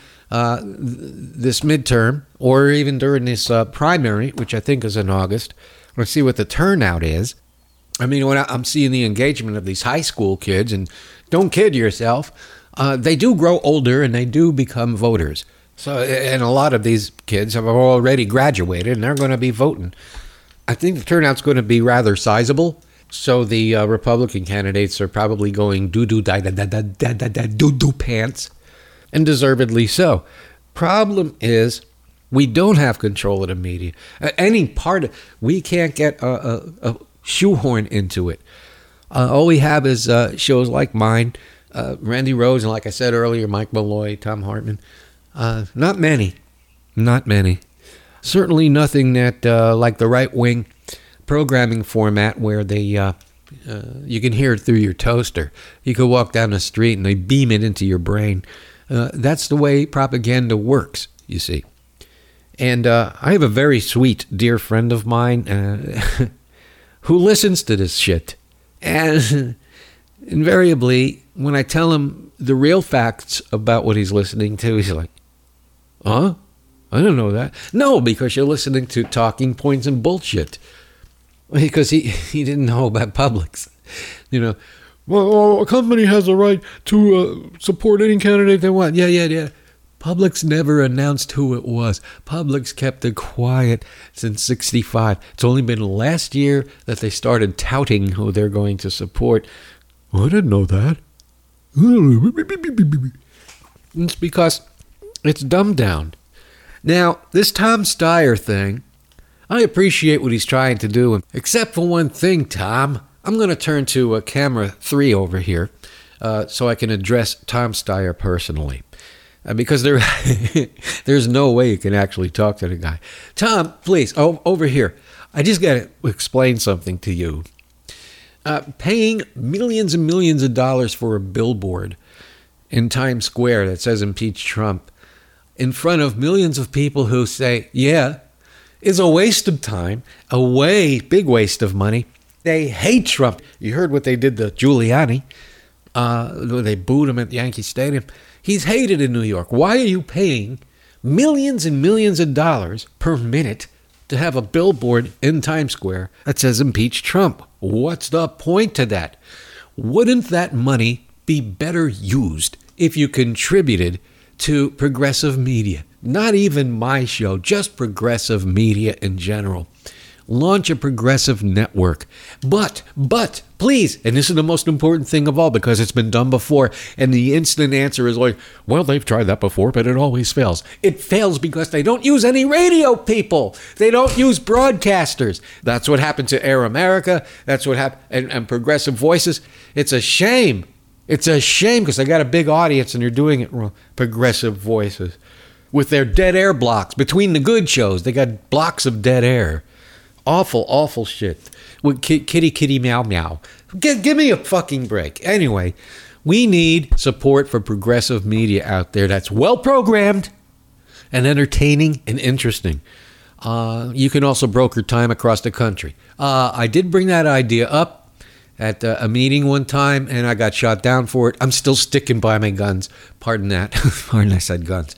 this midterm or even during this primary, which I think is in August. Let's see what the turnout is. I mean, when I'm seeing the engagement of these high school kids, and don't kid yourself, they do grow older and they do become voters. So, and a lot of these kids have already graduated, and they're going to be voting. I think the turnout's going to be rather sizable, so the Republican candidates are probably going doo-doo pants, and deservedly so. Problem is, we don't have control of the media. Any part of we can't get a shoehorn into it. All we have is shows like mine, Randy Rhoads, and like I said earlier, Mike Malloy, Tom Hartman. Not many. Certainly nothing that, like the right-wing programming format where they you can hear it through your toaster. You could walk down the street and they beam it into your brain. That's the way propaganda works, you see. And I have a very sweet, dear friend of mine who listens to this shit. And invariably, when I tell him the real facts about what he's listening to, he's like, huh? I don't know that. No, because you're listening to talking points and bullshit. Because he didn't know about Publix. You know, well, a company has a right to support any candidate they want. Yeah. Publix never announced who it was. Publix kept it quiet since 1965. It's only been last year that they started touting who they're going to support. Well, I didn't know that. It's because it's dumbed down. Now, this Tom Steyer thing, I appreciate what he's trying to do. Except for one thing, Tom. I'm going to turn to camera 3 over here so I can address Tom Steyer personally. Because there's no way you can actually talk to the guy. Tom, please, over here. I just got to explain something to you. Paying millions and millions of dollars for a billboard in Times Square that says impeach Trump in front of millions of people who say, yeah, it's a waste of time, big waste of money. They hate Trump. You heard what they did to Giuliani. They booed him at Yankee Stadium. He's hated in New York. Why are you paying millions and millions of dollars per minute to have a billboard in Times Square that says impeach Trump? What's the point to that? Wouldn't that money be better used if you contributed to progressive media? Not even my show, just progressive media in general. Launch a progressive network. But, please, and this is the most important thing of all because it's been done before, and the instant answer is like, well, they've tried that before, but it always fails. It fails because they don't use any radio people. They don't use broadcasters. That's what happened to Air America. That's what happened, and Progressive Voices. It's a shame. It's a shame because they got a big audience and they're doing it wrong. Progressive Voices. With their dead air blocks. Between the good shows, they got blocks of dead air. Awful, awful shit. With kitty, kitty, meow, meow. Give me a fucking break. Anyway, we need support for progressive media out there that's well-programmed and entertaining and interesting. You can also broker time across the country. I did bring that idea up at a meeting one time, and I got shot down for it. I'm still sticking by my guns. Pardon that. Pardon I said guns.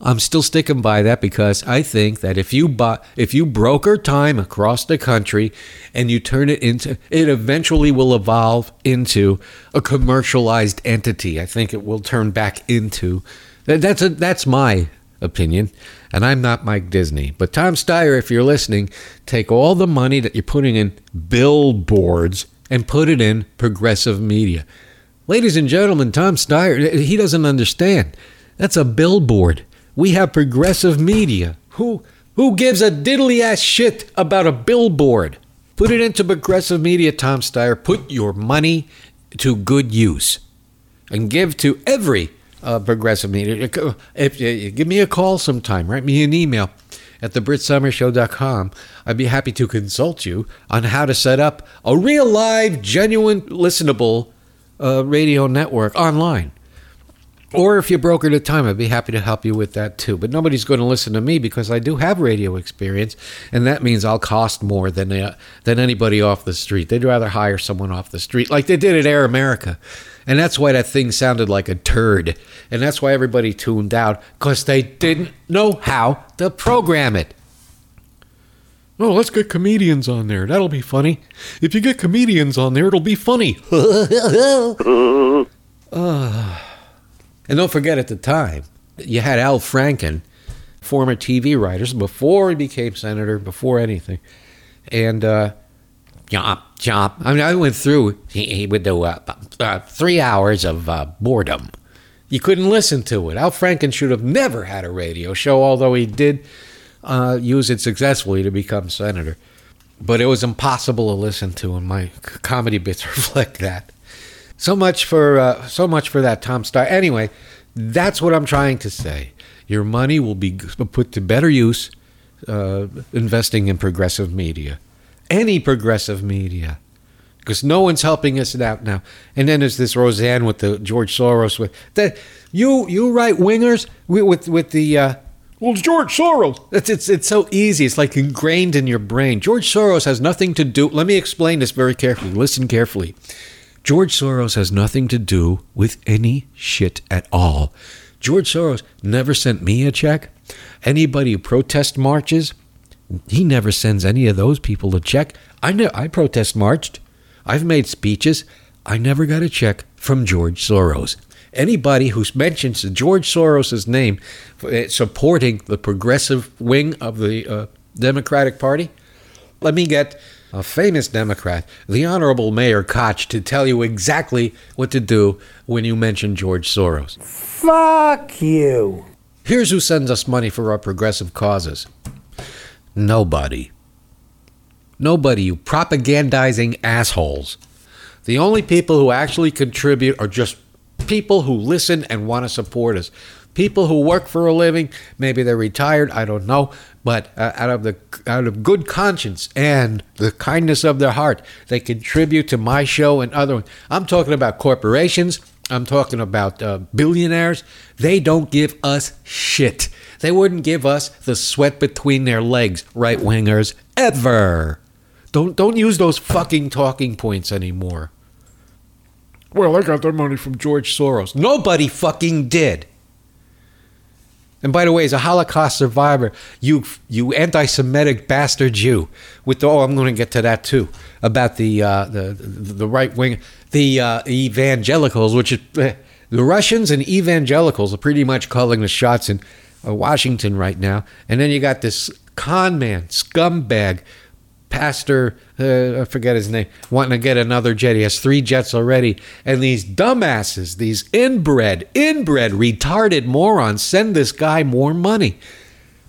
I'm still sticking by that because I think that if you broker time across the country and you turn it into, it eventually will evolve into a commercialized entity. I think it will turn back into, that's my opinion, and I'm not Mike Disney. But Tom Steyer, if you're listening, take all the money that you're putting in billboards and put it in progressive media. Ladies and gentlemen, Tom Steyer, he doesn't understand. That's a billboard. We have progressive media. Who gives a diddly-ass shit about a billboard? Put it into progressive media, Tom Steyer. Put your money to good use and give to every progressive media. If you give me a call sometime, write me an email at thebritsummershow.com. I'd be happy to consult you on how to set up a real, live, genuine, listenable radio network online. Or if you broker the time, I'd be happy to help you with that too. But nobody's going to listen to me because I do have radio experience, and that means I'll cost more than anybody off the street. They'd rather hire someone off the street, like they did at Air America. And that's why that thing sounded like a turd. And that's why everybody tuned out, because they didn't know how to program it. Oh, let's get comedians on there. That'll be funny. If you get comedians on there, it'll be funny. And don't forget, at the time, you had Al Franken, former TV writer, before he became senator, before anything. And, chomp. I mean, I went through, he would do 3 hours of boredom. You couldn't listen to it. Al Franken should have never had a radio show, although he did use it successfully to become senator. But it was impossible to listen to, and my comedy bits reflect that. So much for that, Tom Steyer. Anyway, that's what I'm trying to say. Your money will be put to better use investing in progressive media. Any progressive media. Because no one's helping us out now. And then there's this Roseanne with the George Soros. You right-wingers with the... well, it's George Soros. It's so easy. It's like ingrained in your brain. George Soros has nothing to do... Let me explain this very carefully. Listen carefully. George Soros has nothing to do with any shit at all. George Soros never sent me a check. Anybody who protest marches, he never sends any of those people a check. I protest marched. I've made speeches. I never got a check from George Soros. Anybody who mentions George Soros' name supporting the progressive wing of the Democratic Party, let me get... a famous Democrat, the Honorable Mayor Koch, to tell you exactly what to do when you mention George Soros. Fuck you. Here's who sends us money for our progressive causes. Nobody. Nobody, you propagandizing assholes. The only people who actually contribute are just people who listen and want to support us. People who work for a living, maybe they're retired, I don't know, but out of good conscience and the kindness of their heart, they contribute to my show and other ones. I'm talking about corporations. I'm talking about billionaires. They don't give us shit. They wouldn't give us the sweat between their legs, right-wingers, ever. Don't use those fucking talking points anymore. well, they got their money from George Soros. Nobody fucking did. And by the way, as a Holocaust survivor, you anti-Semitic bastard Jew, with the, oh, I'm going to get to that too, about the right wing, the evangelicals, which is, the Russians and evangelicals are pretty much calling the shots in Washington right now. And then you got this con man, scumbag, pastor, I forget his name, wanting to get another jet. He has 3 jets already. And these dumbasses, these inbred, retarded morons send this guy more money.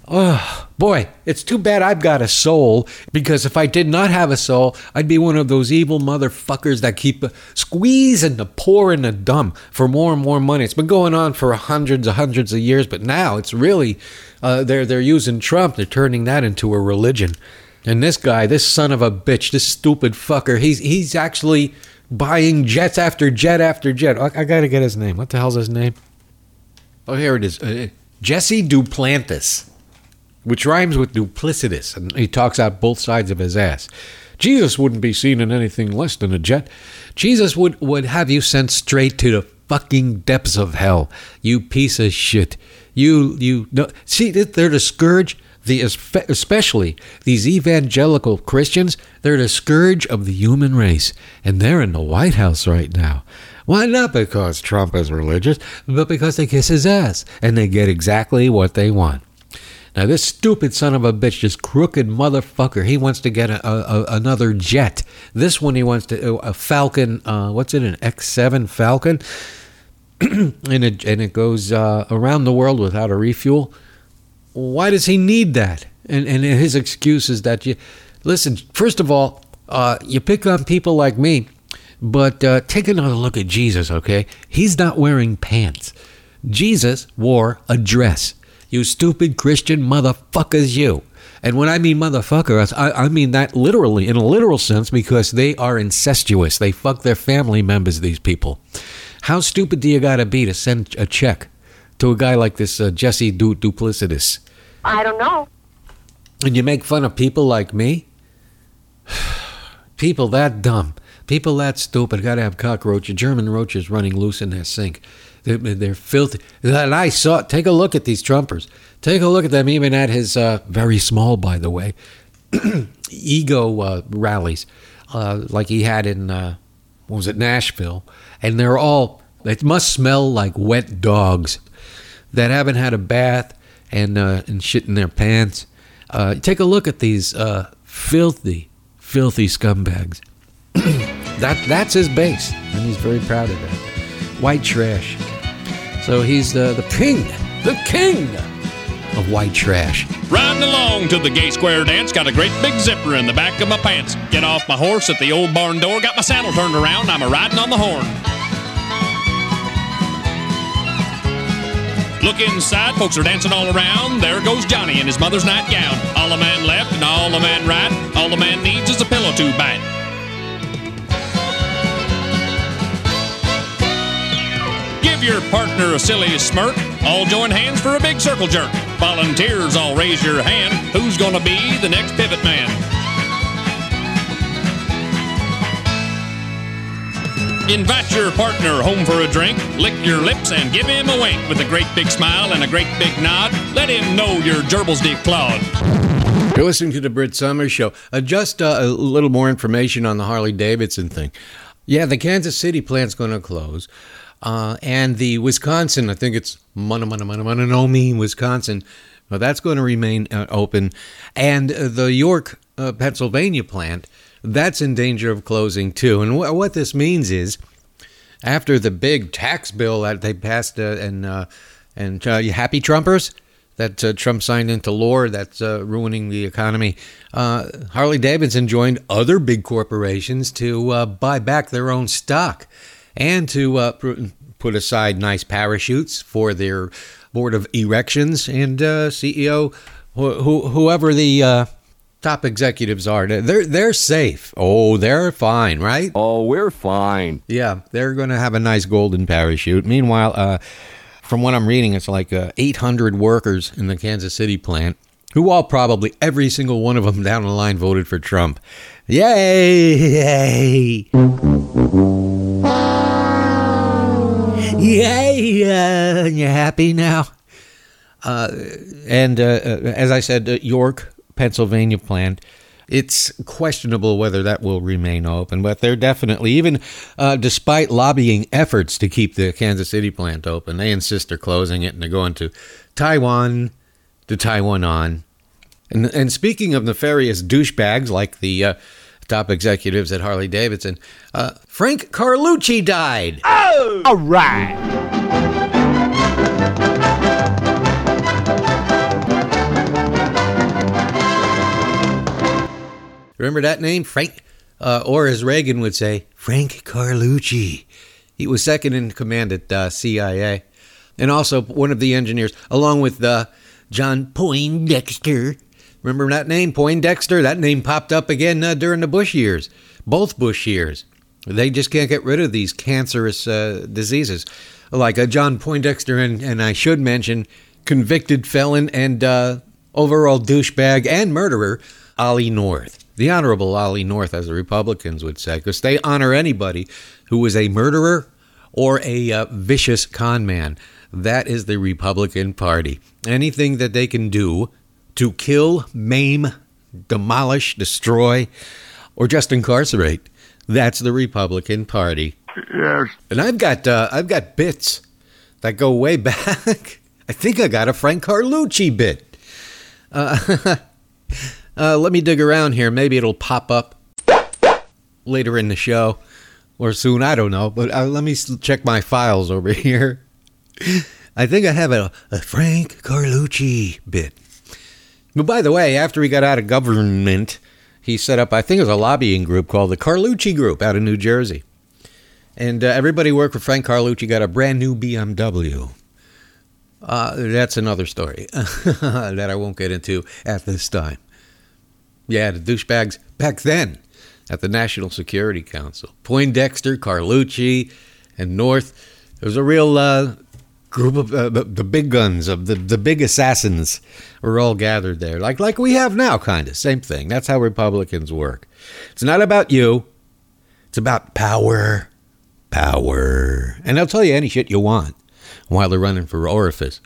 Oh, boy, it's too bad I've got a soul, because if I did not have a soul, I'd be one of those evil motherfuckers that keep squeezing the poor and the dumb for more and more money. It's been going on for hundreds of years, but now it's really, they're using Trump. They're turning that into a religion. And this guy, this son of a bitch, this stupid fucker, he's actually buying jets after jet after jet. I got to get his name. What the hell's his name? Oh, here it is. Jesse Duplantis, which rhymes with duplicitous, and he talks out both sides of his ass. Jesus wouldn't be seen in anything less than a jet. Jesus would have you sent straight to the fucking depths of hell, you piece of shit. You know, see, they're the scourge. Especially these evangelical Christians, they're the scourge of the human race, and they're in the White House right now. Why? Not because Trump is religious, but because they kiss his ass, and they get exactly what they want. Now, this stupid son of a bitch, this crooked motherfucker, he wants to get another jet. This one he wants to, a Falcon, what's it, an X7 Falcon? and it goes around the world without a refuel. Why does he need that? And his excuse is that you... Listen, first of all, you pick on people like me, but take another look at Jesus, okay? He's not wearing pants. Jesus wore a dress. You stupid Christian motherfuckers, you. And when I mean motherfuckers, I mean that literally, in a literal sense, because they are incestuous. They fuck their family members, these people. How stupid do you gotta be to send a check to a guy like this Jesse Duplantis? I don't know. And you make fun of people like me? People that dumb. People that stupid. Gotta have cockroaches, German roaches running loose in their sink. They're filthy. And I saw, take a look at these Trumpers. Take a look at them, even at his, very small, by the way, ego rallies. Like he had in, what was it, Nashville. And they're all, it must smell like wet dogs that haven't had a bath and shit in their pants. Take a look at these filthy scumbags. That's his base, and he's very proud of that. White trash. So he's the king of white trash. Riding along to the gay square dance, got a great big zipper in the back of my pants. Get off my horse at the old barn door, got my saddle turned around, I'm a-riding on the horn. Look inside, folks are dancing all around. There goes Johnny in his mother's nightgown. All a man left and all a man right. All a man needs is a pillow to bite. Give your partner a silly smirk. All join hands for a big circle jerk. Volunteers, all raise your hand. Who's gonna be the next pivot man? Invite your partner home for a drink, lick your lips and give him a wink. With a great big smile and a great big nod, let him know your gerbil's declawed. You're listening to the Brit Summers Show. Just a little more information on the Harley-Davidson thing. Yeah, the Kansas City plant's going to close. And the Wisconsin, I think it's Menominee, Wisconsin, well, that's going to remain open. And the York, Pennsylvania plant, that's in danger of closing, too. And what this means is, after the big tax bill that they passed and happy Trumpers that Trump signed into law that's ruining the economy, Harley-Davidson joined other big corporations to buy back their own stock and to put aside nice parachutes for their board of erections and CEO, whoever the... top executives are. They're safe. Oh, they're fine, right? Oh, we're fine. Yeah, they're going to have a nice golden parachute. Meanwhile, from what I'm reading, it's like 800 workers in the Kansas City plant who all probably, every single one of them down the line, voted for Trump. Yay! Yeah, you happy now? And as I said, York, Pennsylvania planned. It's questionable whether that will remain open, but they're definitely, even despite lobbying efforts to keep the Kansas City plant open, they insist they're closing it, and they're going to Taiwan on. And speaking of nefarious douchebags like the top executives at Harley-Davidson, Frank Carlucci died. Oh! All right. Remember that name? Frank, or as Reagan would say, Frank Carlucci. He was second in command at CIA, and also one of the engineers, along with John Poindexter. Remember that name, Poindexter? That name popped up again during the Bush years, both Bush years. They just can't get rid of these cancerous diseases, like John Poindexter, and I should mention, convicted felon and overall douchebag and murderer, Ollie North. The Honorable Ollie North, as the Republicans would say, because they honor anybody who was a murderer or a vicious con man. That is the Republican Party. Anything that they can do to kill, maim, demolish, destroy, or just incarcerate, that's the Republican Party. Yes. And I've got bits that go way back. I think I got a Frank Carlucci bit. Let me dig around here. Maybe it'll pop up later in the show or soon. I don't know. But let me check my files over here. I think I have a Frank Carlucci bit. But by the way, after he got out of government, he set up, I think it was a lobbying group called the Carlucci Group out of New Jersey. And everybody who worked for Frank Carlucci got a brand new BMW. That's another story that I won't get into at this time. Yeah, the douchebags back then at the National Security Council. Poindexter, Carlucci, and North. It was a real group of the big guns, of the big assassins were all gathered there. Like we have now, kind of. Same thing. That's how Republicans work. It's not about you. It's about power. Power. And they'll tell you any shit you want while they're running for office.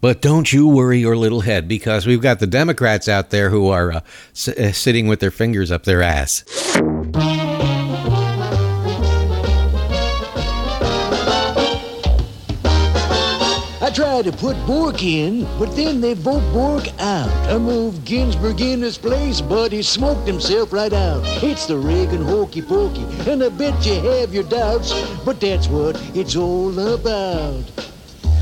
But don't you worry your little head, because we've got the Democrats out there who are sitting with their fingers up their ass. I tried to put Bork in, but then they vote Bork out. I moved Ginsburg in his place, but he smoked himself right out. It's the Reagan hokey pokey, and I bet you have your doubts, but that's what it's all about.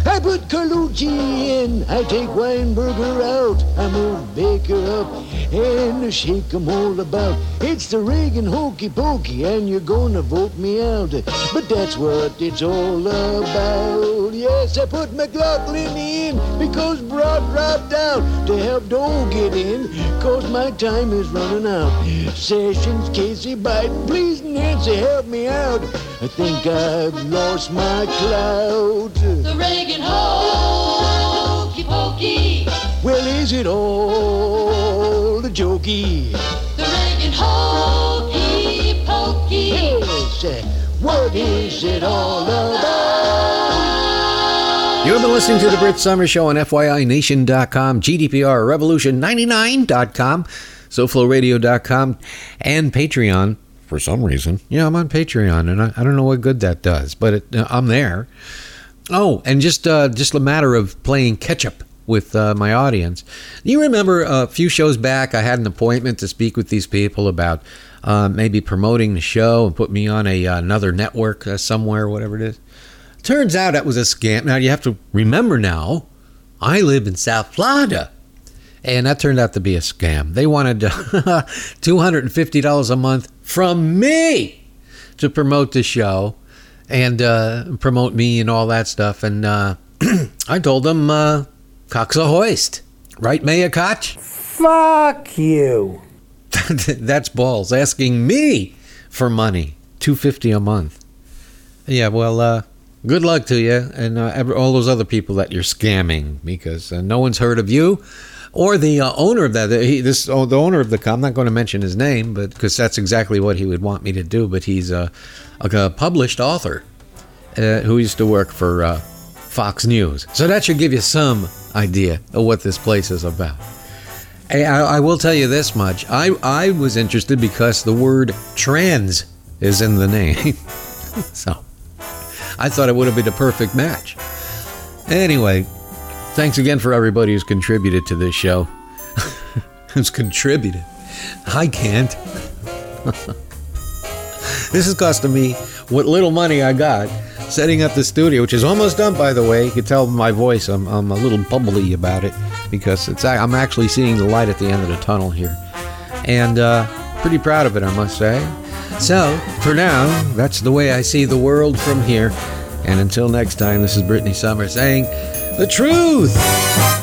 I put Carlucci in, I take Weinberger out, I move Baker up, and shake 'em all about. It's the Reagan hokey pokey, and you're gonna vote me out, but that's what it's all about. Yes, I put McLaughlin in, because Broad dropped out, to help Dole get in, cause my time is running out. Sessions, Casey, Biden, please Nancy, help me out. I think I've lost my clout. The Reagan hokey pokey. Well, is it all a jokey? The Reagan hokey pokey. Yes, what is it all about? You've been listening to The Brit Summer Show on FYINation.com, GDPR Revolution 99.com, SoFloRadio.com, and Patreon. For some reason, yeah, I'm on Patreon, and I don't know what good that does, but I'm there. Oh, and just a matter of playing catch-up with my audience. You remember a few shows back, I had an appointment to speak with these people about maybe promoting the show and put me on another network somewhere, whatever it is. Turns out that was a scam. Now, you have to remember now, I live in South Florida, and that turned out to be a scam. They wanted $250 a month from me to promote the show and promote me and all that stuff. And I told them, cock's a hoist. Right, Mayor Koch? Fuck you. That's balls, asking me for money, $250 a month. Yeah, well, good luck to you and all those other people that you're scamming, because no one's heard of you. Or the owner of that, the owner of the company, I'm not going to mention his name, but because that's exactly what he would want me to do. But he's a published author, who used to work for Fox News. So that should give you some idea of what this place is about. I will tell you this much. I was interested because the word trans is in the name. So I thought it would have been a perfect match. Anyway, thanks again for everybody who's contributed to this show. Who's contributed? I can't. This is costing me what little money I got setting up the studio, which is almost done, by the way. You can tell my voice, I'm a little bubbly about it because I'm actually seeing the light at the end of the tunnel here. And pretty proud of it, I must say. So, for now, that's the way I see the world from here. And until next time, this is Brittany Summers saying, the truth!